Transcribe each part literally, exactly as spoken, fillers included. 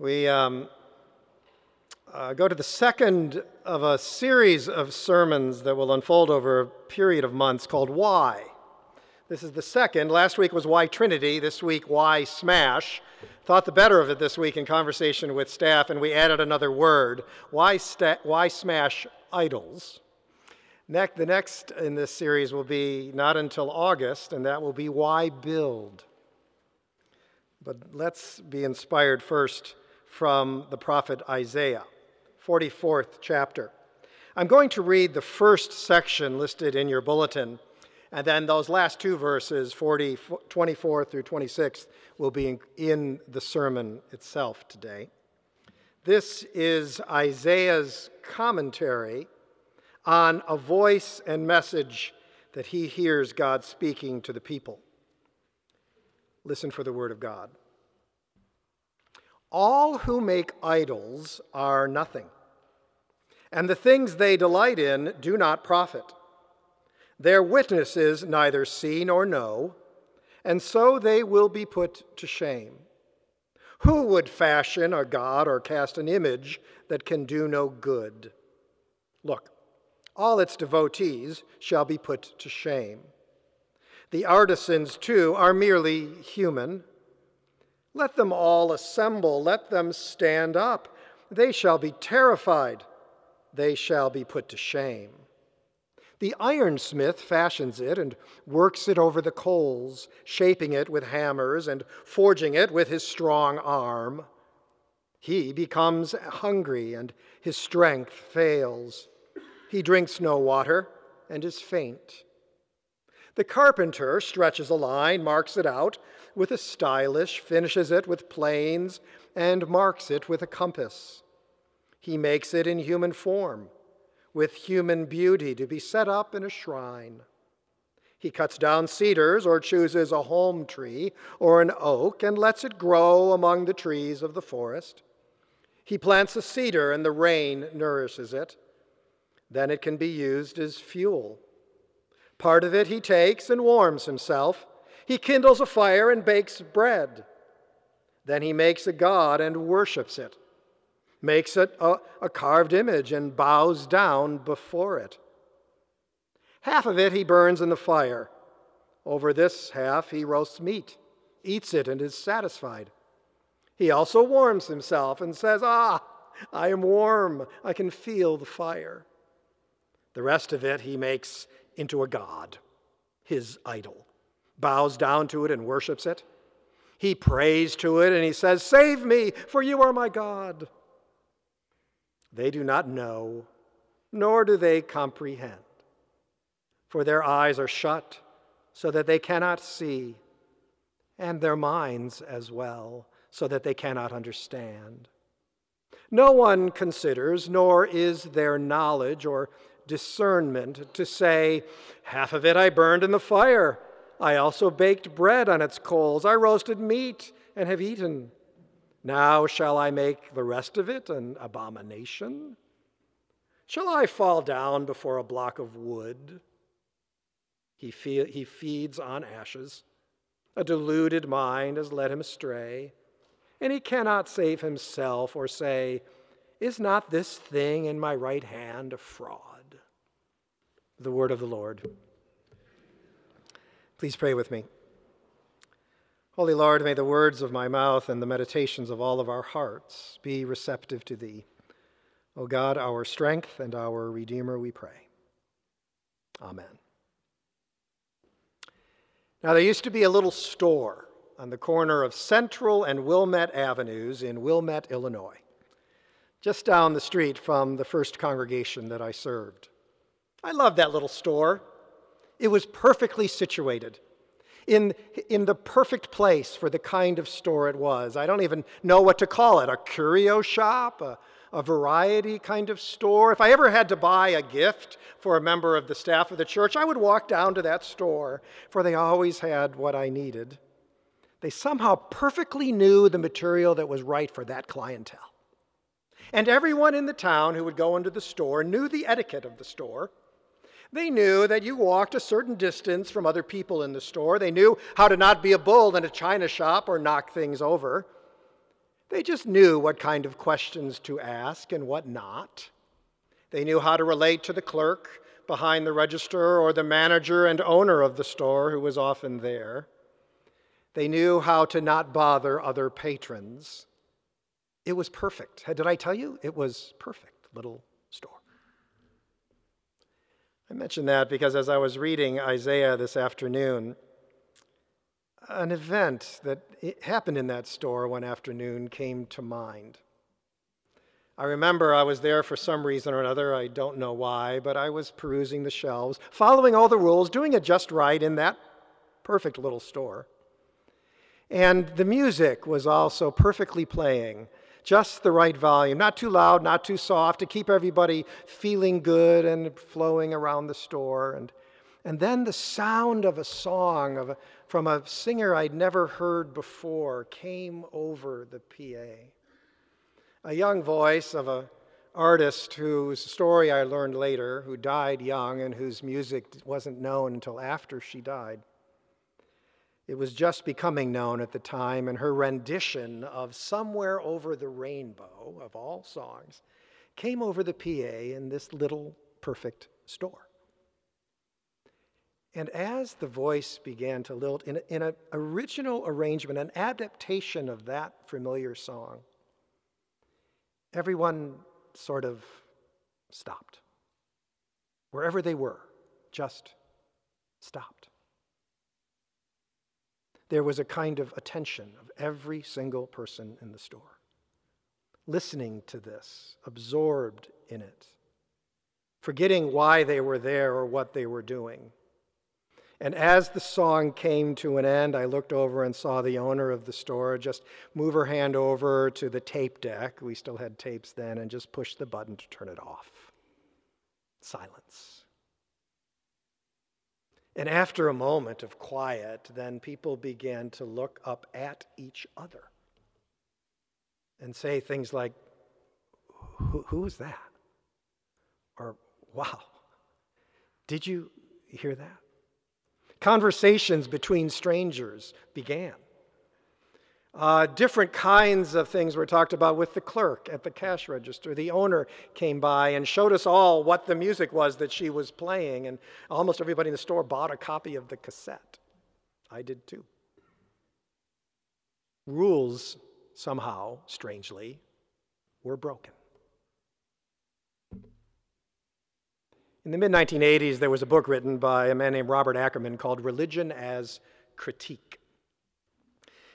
We um, uh, go to the second of a series of sermons that will unfold over a period of months called Why. This is the second. Last week was Why Trinity. This week, Why Smash. Thought the better of it this week in conversation with staff, and we added another word. Why, sta- why smash idols? Next, the next in this series will be not until August, and that will be Why Build? But let's be inspired first from the prophet Isaiah, forty-fourth chapter. I'm going to read the first section listed in your bulletin. And then those last two verses, forty, twenty-four through twenty-six, will be in, in the sermon itself today. This is Isaiah's commentary on a voice and message that he hears God speaking to the people. Listen for the word of God. All who make idols are nothing, and the things they delight in do not profit. Their witnesses neither see nor know, and so they will be put to shame. Who would fashion a god or cast an image that can do no good? Look, all its devotees shall be put to shame. The artisans, too, are merely human. Let them all assemble, let them stand up. They shall be terrified, they shall be put to shame. The ironsmith fashions it and works it over the coals, shaping it with hammers and forging it with his strong arm. He becomes hungry and his strength fails. He drinks no water and is faint. The carpenter stretches a line, marks it out with a stylish, finishes it with planes, and marks it with a compass. He makes it in human form, with human beauty to be set up in a shrine. He cuts down cedars or chooses a holm tree or an oak and lets it grow among the trees of the forest. He plants a cedar and the rain nourishes it. Then it can be used as fuel. Part of it he takes and warms himself. He kindles a fire and bakes bread. Then he makes a god and worships it, makes it a, a carved image and bows down before it. Half of it he burns in the fire. Over this half he roasts meat, eats it, and is satisfied. He also warms himself and says, "Ah, I am warm. I can feel the fire." The rest of it he makes into a god, his idol, bows down to it and worships it. He prays to it and he says, "Save me, for you are my God." They do not know, nor do they comprehend. For their eyes are shut, so that they cannot see, and their minds as well, so that they cannot understand. No one considers, nor is there knowledge or discernment to say, "Half of it I burned in the fire. I also baked bread on its coals. I roasted meat and have eaten. Now shall I make the rest of it an abomination? Shall I fall down before a block of wood?" He, fe- he feeds on ashes. A deluded mind has led him astray, and he cannot save himself or say, "Is not this thing in my right hand a fraud?" The word of the Lord. Please pray with me. Holy Lord, may the words of my mouth and the meditations of all of our hearts be receptive to thee. O God, our strength and our Redeemer, we pray. Amen. Now, there used to be a little store on the corner of Central and Wilmette Avenues in Wilmette, Illinois, just down the street from the first congregation that I served. I loved that little store. It was perfectly situated. In, in the perfect place for the kind of store it was. I don't even know what to call it, a curio shop, a, a variety kind of store. If I ever had to buy a gift for a member of the staff of the church, I would walk down to that store, for they always had what I needed. They somehow perfectly knew the material that was right for that clientele. And everyone in the town who would go into the store knew the etiquette of the store. They knew that you walked a certain distance from other people in the store. They knew how to not be a bull in a china shop or knock things over. They just knew what kind of questions to ask and what not. They knew how to relate to the clerk behind the register or the manager and owner of the store who was often there. They knew how to not bother other patrons. It was perfect. Did I tell you? It was perfect little store. I mention that because as I was reading Isaiah this afternoon, an event that happened in that store one afternoon came to mind. I remember I was there for some reason or another, I don't know why, but I was perusing the shelves, following all the rules, doing it just right in that perfect little store. And the music was also perfectly playing, just the right volume, not too loud, not too soft, to keep everybody feeling good and flowing around the store. And, and then the sound of a song of a, from a singer I'd never heard before came over the P A. A young voice of an artist whose story I learned later, who died young and whose music wasn't known until after she died. It was just becoming known at the time, and her rendition of Somewhere Over the Rainbow, of all songs, came over the P A in this little perfect store. And as the voice began to lilt, in an original arrangement, an adaptation of that familiar song, everyone sort of stopped. Wherever they were, just stopped. There was a kind of attention of every single person in the store, listening to this, absorbed in it, forgetting why they were there or what they were doing. And as the song came to an end, I looked over and saw the owner of the store just move her hand over to the tape deck, we still had tapes then, and just push the button to turn it off. Silence. And after a moment of quiet, then people began to look up at each other and say things like, who, who was that? Or, wow, did you hear that? Conversations between strangers began. Uh, different kinds of things were talked about with the clerk at the cash register. The owner came by and showed us all what the music was that she was playing, and almost everybody in the store bought a copy of the cassette. I did too. Rules, somehow, strangely, were broken. In the mid nineteen eighties, there was a book written by a man named Robert Ackerman called Religion as Critique.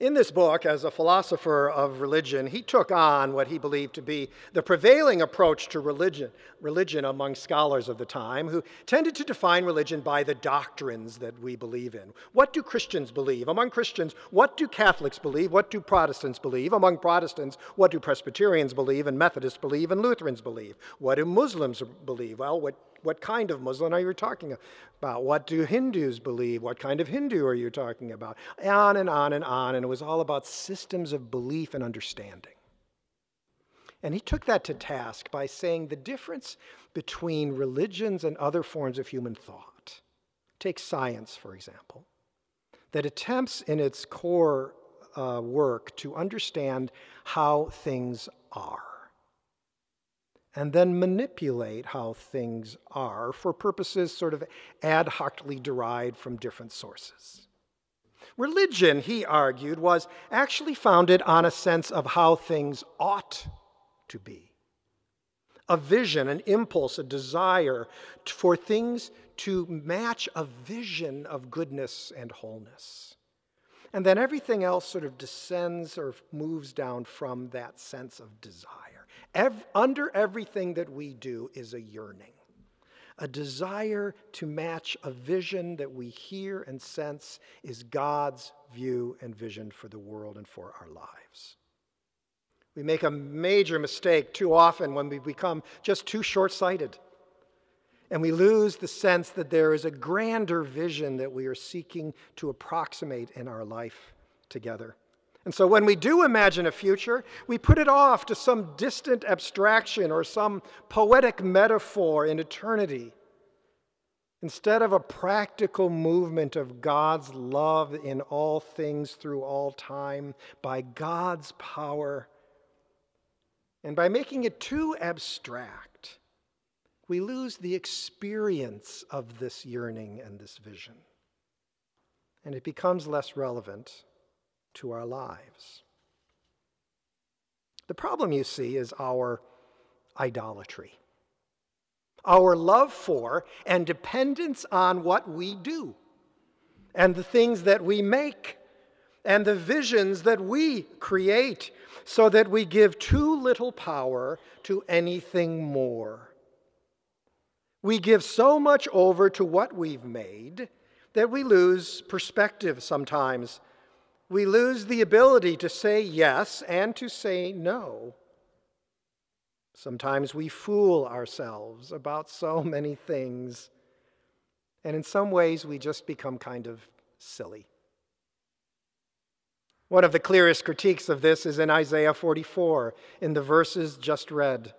In this book, as a philosopher of religion, he took on what he believed to be the prevailing approach to religion, religion among scholars of the time, who tended to define religion by the doctrines that we believe in. What do Christians believe? Among Christians, what do Catholics believe? What do Protestants believe? Among Protestants, what do Presbyterians believe and Methodists believe and Lutherans believe? What do Muslims believe? Well, what What kind of Muslim are you talking about? What do Hindus believe? What kind of Hindu are you talking about? On and on and on, and it was all about systems of belief and understanding. And he took that to task by saying the difference between religions and other forms of human thought. Take science, for example, that attempts in its core uh, work to understand how things are, and then manipulate how things are for purposes sort of ad hocly derived from different sources. Religion, he argued, was actually founded on a sense of how things ought to be, a vision, an impulse, a desire for things to match a vision of goodness and wholeness. And then everything else sort of descends or moves down from that sense of desire. Ev- under everything that we do is a yearning, a desire to match a vision that we hear and sense is God's view and vision for the world and for our lives. We make a major mistake too often when we become just too short-sighted, and we lose the sense that there is a grander vision that we are seeking to approximate in our life together. And so when we do imagine a future, we put it off to some distant abstraction or some poetic metaphor in eternity, instead of a practical movement of God's love in all things through all time by God's power And by making it too abstract, we lose the experience of this yearning and this vision. And it becomes less relevant to our lives. The problem, you see, is our idolatry. Our love for and dependence on what we do, and the things that we make, and the visions that we create, so that we give too little power to anything more. We give so much over to what we've made that we lose perspective sometimes. We lose the ability to say yes and to say no. Sometimes we fool ourselves about so many things, and in some ways we just become kind of silly. One of the clearest critiques of this is in Isaiah forty-four, in the verses just read.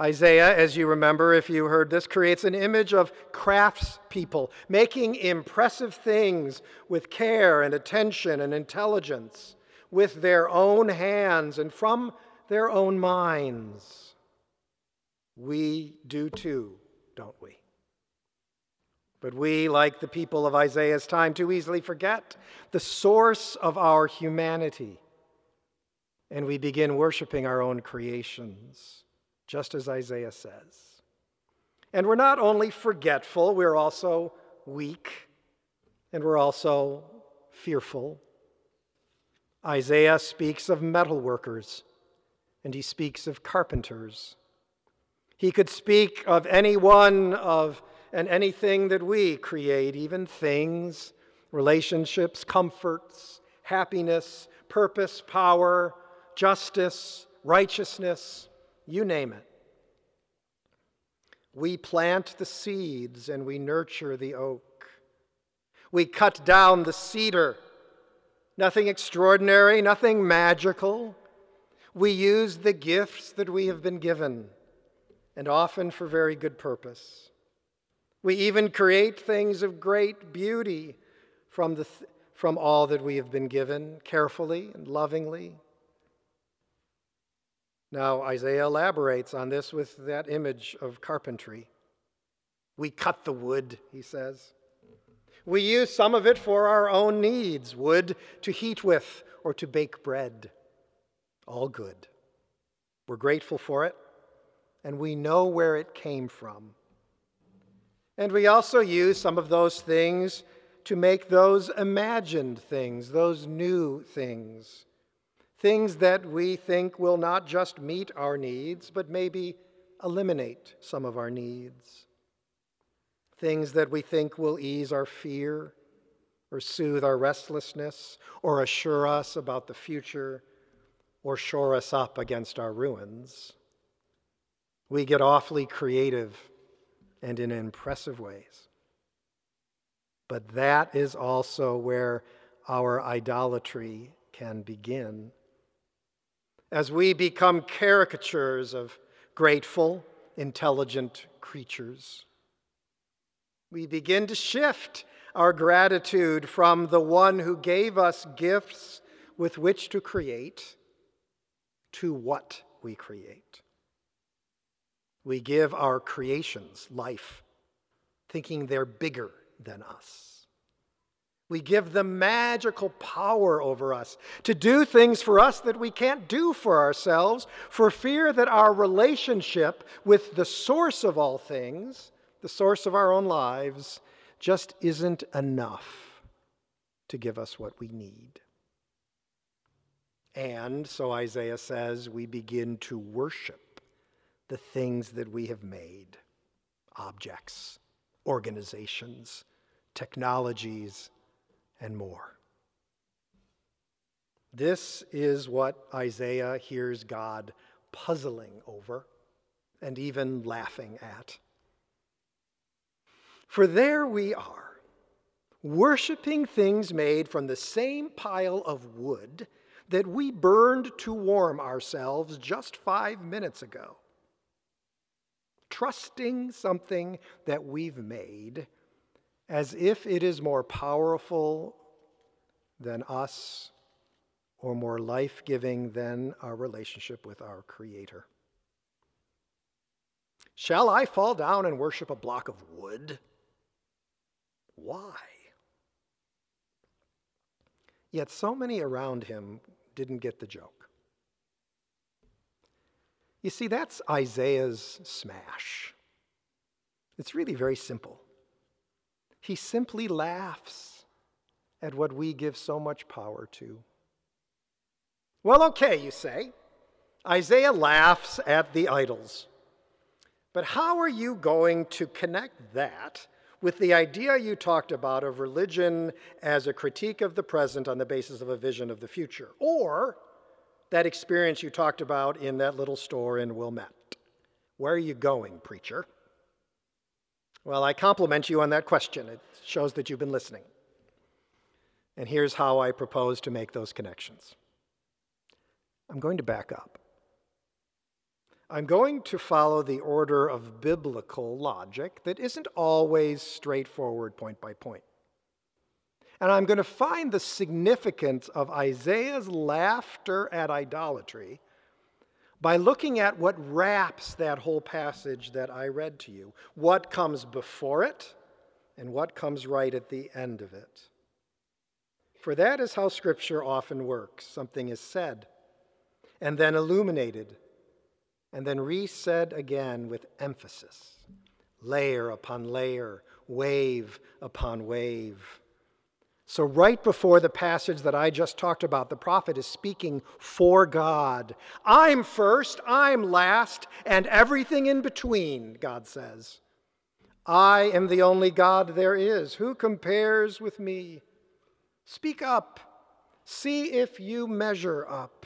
Isaiah, as you remember, if you heard this, creates an image of craftspeople making impressive things with care and attention and intelligence, with their own hands and from their own minds. We do too, don't we? But we, like the people of Isaiah's time, too easily forget the source of our humanity, and we begin worshiping our own creations, just as Isaiah says. And we're not only forgetful, we're also weak, and we're also fearful. Isaiah speaks of metalworkers, and he speaks of carpenters. He could speak of any one of and anything that we create, even things, relationships, comforts, happiness, purpose, power, justice, righteousness, you name it. We plant the seeds and we nurture the oak. We cut down the cedar. Nothing extraordinary, nothing magical. We use the gifts that we have been given, and often for very good purpose. We even create things of great beauty from, the th- from all that we have been given, carefully and lovingly. Now, Isaiah elaborates on this with that image of carpentry. We cut the wood, he says. We use some of it for our own needs, wood to heat with or to bake bread. All good. We're grateful for it, and we know where it came from. And we also use some of those things to make those imagined things, those new things, things that we think will not just meet our needs, but maybe eliminate some of our needs, things that we think will ease our fear or soothe our restlessness or assure us about the future or shore us up against our ruins. We get awfully creative and in impressive ways. But that is also where our idolatry can begin. As we become caricatures of grateful, intelligent creatures, we begin to shift our gratitude from the one who gave us gifts with which to create to what we create. We give our creations life, thinking they're bigger than us. We give them magical power over us to do things for us that we can't do for ourselves, for fear that our relationship with the source of all things, the source of our own lives, just isn't enough to give us what we need. And, so Isaiah says, we begin to worship the things that we have made, objects, organizations, technologies, and more. This is what Isaiah hears God puzzling over and even laughing at. For there we are, worshiping things made from the same pile of wood that we burned to warm ourselves just five minutes ago. Trusting something that we've made as if it is more powerful than us or more life-giving than our relationship with our Creator? Shall I fall down and worship a block of wood? Why? Yet so many around him didn't get the joke. You see, that's Isaiah's smash. It's really very simple. He simply laughs at what we give so much power to. Well, okay, you say. Isaiah laughs at the idols. But how are you going to connect that with the idea you talked about of religion as a critique of the present on the basis of a vision of the future, or that experience you talked about in that little store in Wilmette? Where are you going, preacher? Well, I compliment you on that question. It shows that you've been listening. And here's how I propose to make those connections. I'm going to back up. I'm going to follow the order of biblical logic that isn't always straightforward point by point. And I'm going to find the significance of Isaiah's laughter at idolatry by looking at what wraps that whole passage that I read to you, what comes before it and what comes right at the end of it. For that is how Scripture often works. Something is said and then illuminated, and then re-said again with emphasis, layer upon layer, wave upon wave. So right before the passage that I just talked about, the prophet is speaking for God. I'm first, I'm last, and everything in between, God says. I am the only God there is. Who compares with me? Speak up. See if you measure up.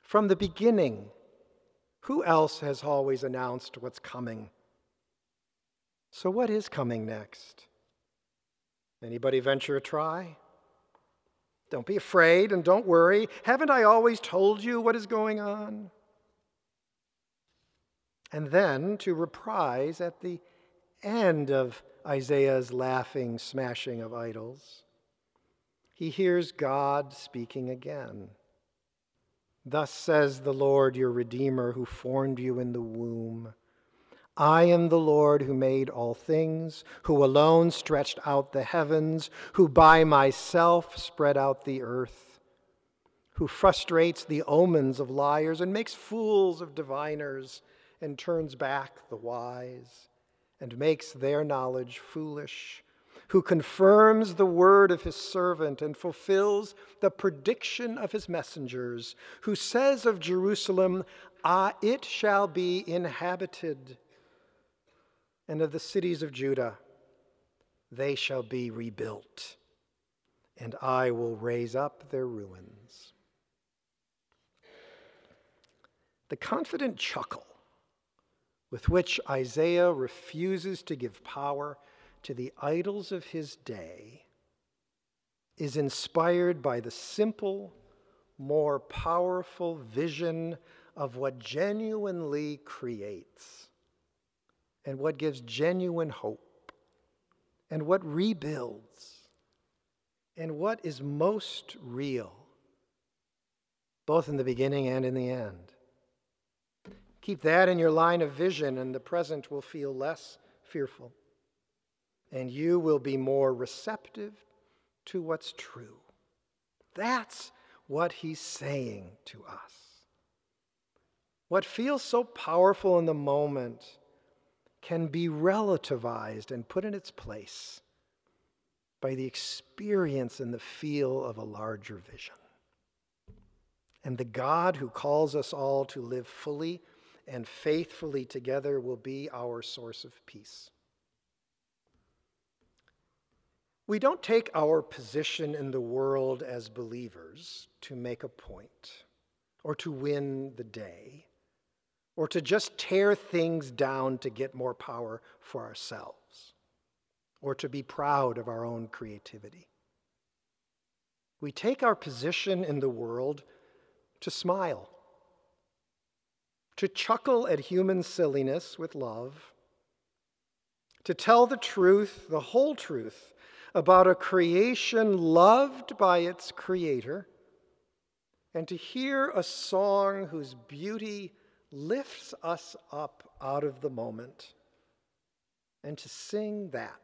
From the beginning, who else has always announced what's coming? So what is coming next? Anybody venture a try? Don't be afraid and don't worry. Haven't I always told you what is going on? And then to reprise at the end of Isaiah's laughing, smashing of idols, he hears God speaking again. Thus says the Lord, your Redeemer, who formed you in the womb. I am the Lord who made all things, who alone stretched out the heavens, who by myself spread out the earth, who frustrates the omens of liars and makes fools of diviners and turns back the wise and makes their knowledge foolish, who confirms the word of his servant and fulfills the prediction of his messengers, who says of Jerusalem, Ah, it shall be inhabited, and of the cities of Judah, they shall be rebuilt, and I will raise up their ruins. The confident chuckle with which Isaiah refuses to give power to the idols of his day is inspired by the simple, more powerful vision of what genuinely creates and what gives genuine hope and what rebuilds and what is most real, both in the beginning and in the end. Keep that in your line of vision and the present will feel less fearful. And you will be more receptive to what's true. That's what he's saying to us. What feels so powerful in the moment can be relativized and put in its place by the experience and the feel of a larger vision. And the God who calls us all to live fully and faithfully together will be our source of peace. We don't take our position in the world as believers to make a point, or to win the day, or to just tear things down to get more power for ourselves, or to be proud of our own creativity. We take our position in the world to smile, to chuckle at human silliness with love, to tell the truth, the whole truth, about a creation loved by its creator and to hear a song whose beauty lifts us up out of the moment, and to sing that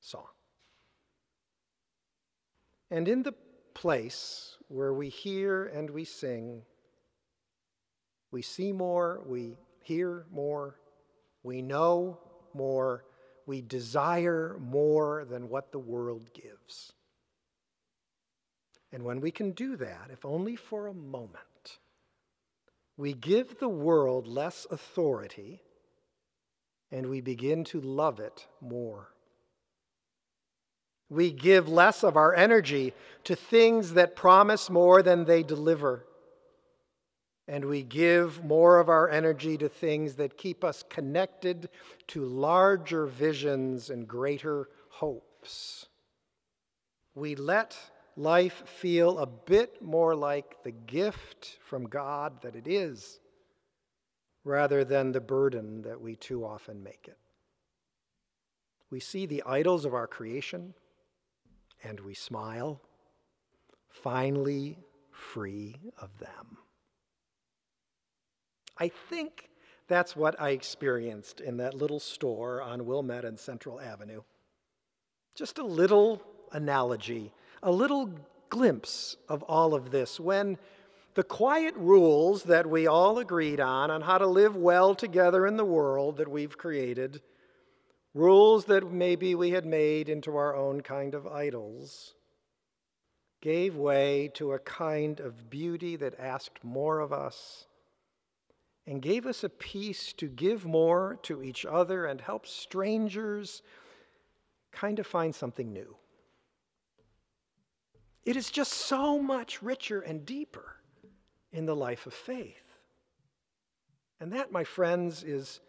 song. And in the place where we hear and we sing, we see more, we hear more, we know more, we desire more than what the world gives. And when we can do that, if only for a moment, we give the world less authority and we begin to love it more. We give less of our energy to things that promise more than they deliver. And we give more of our energy to things that keep us connected to larger visions and greater hopes. We let life feel a bit more like the gift from God that it is, rather than the burden that we too often make it. We see the idols of our creation, and we smile, finally free of them. I think that's what I experienced in that little store on Wilmette and Central Avenue. Just a little analogy, a little glimpse of all of this when the quiet rules that we all agreed on, on how to live well together in the world that we've created, rules that maybe we had made into our own kind of idols, gave way to a kind of beauty that asked more of us, and gave us a peace to give more to each other and help strangers kind of find something new. It is just so much richer and deeper in the life of faith. And that, my friends, is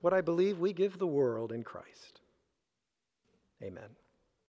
what I believe we give the world in Christ. Amen.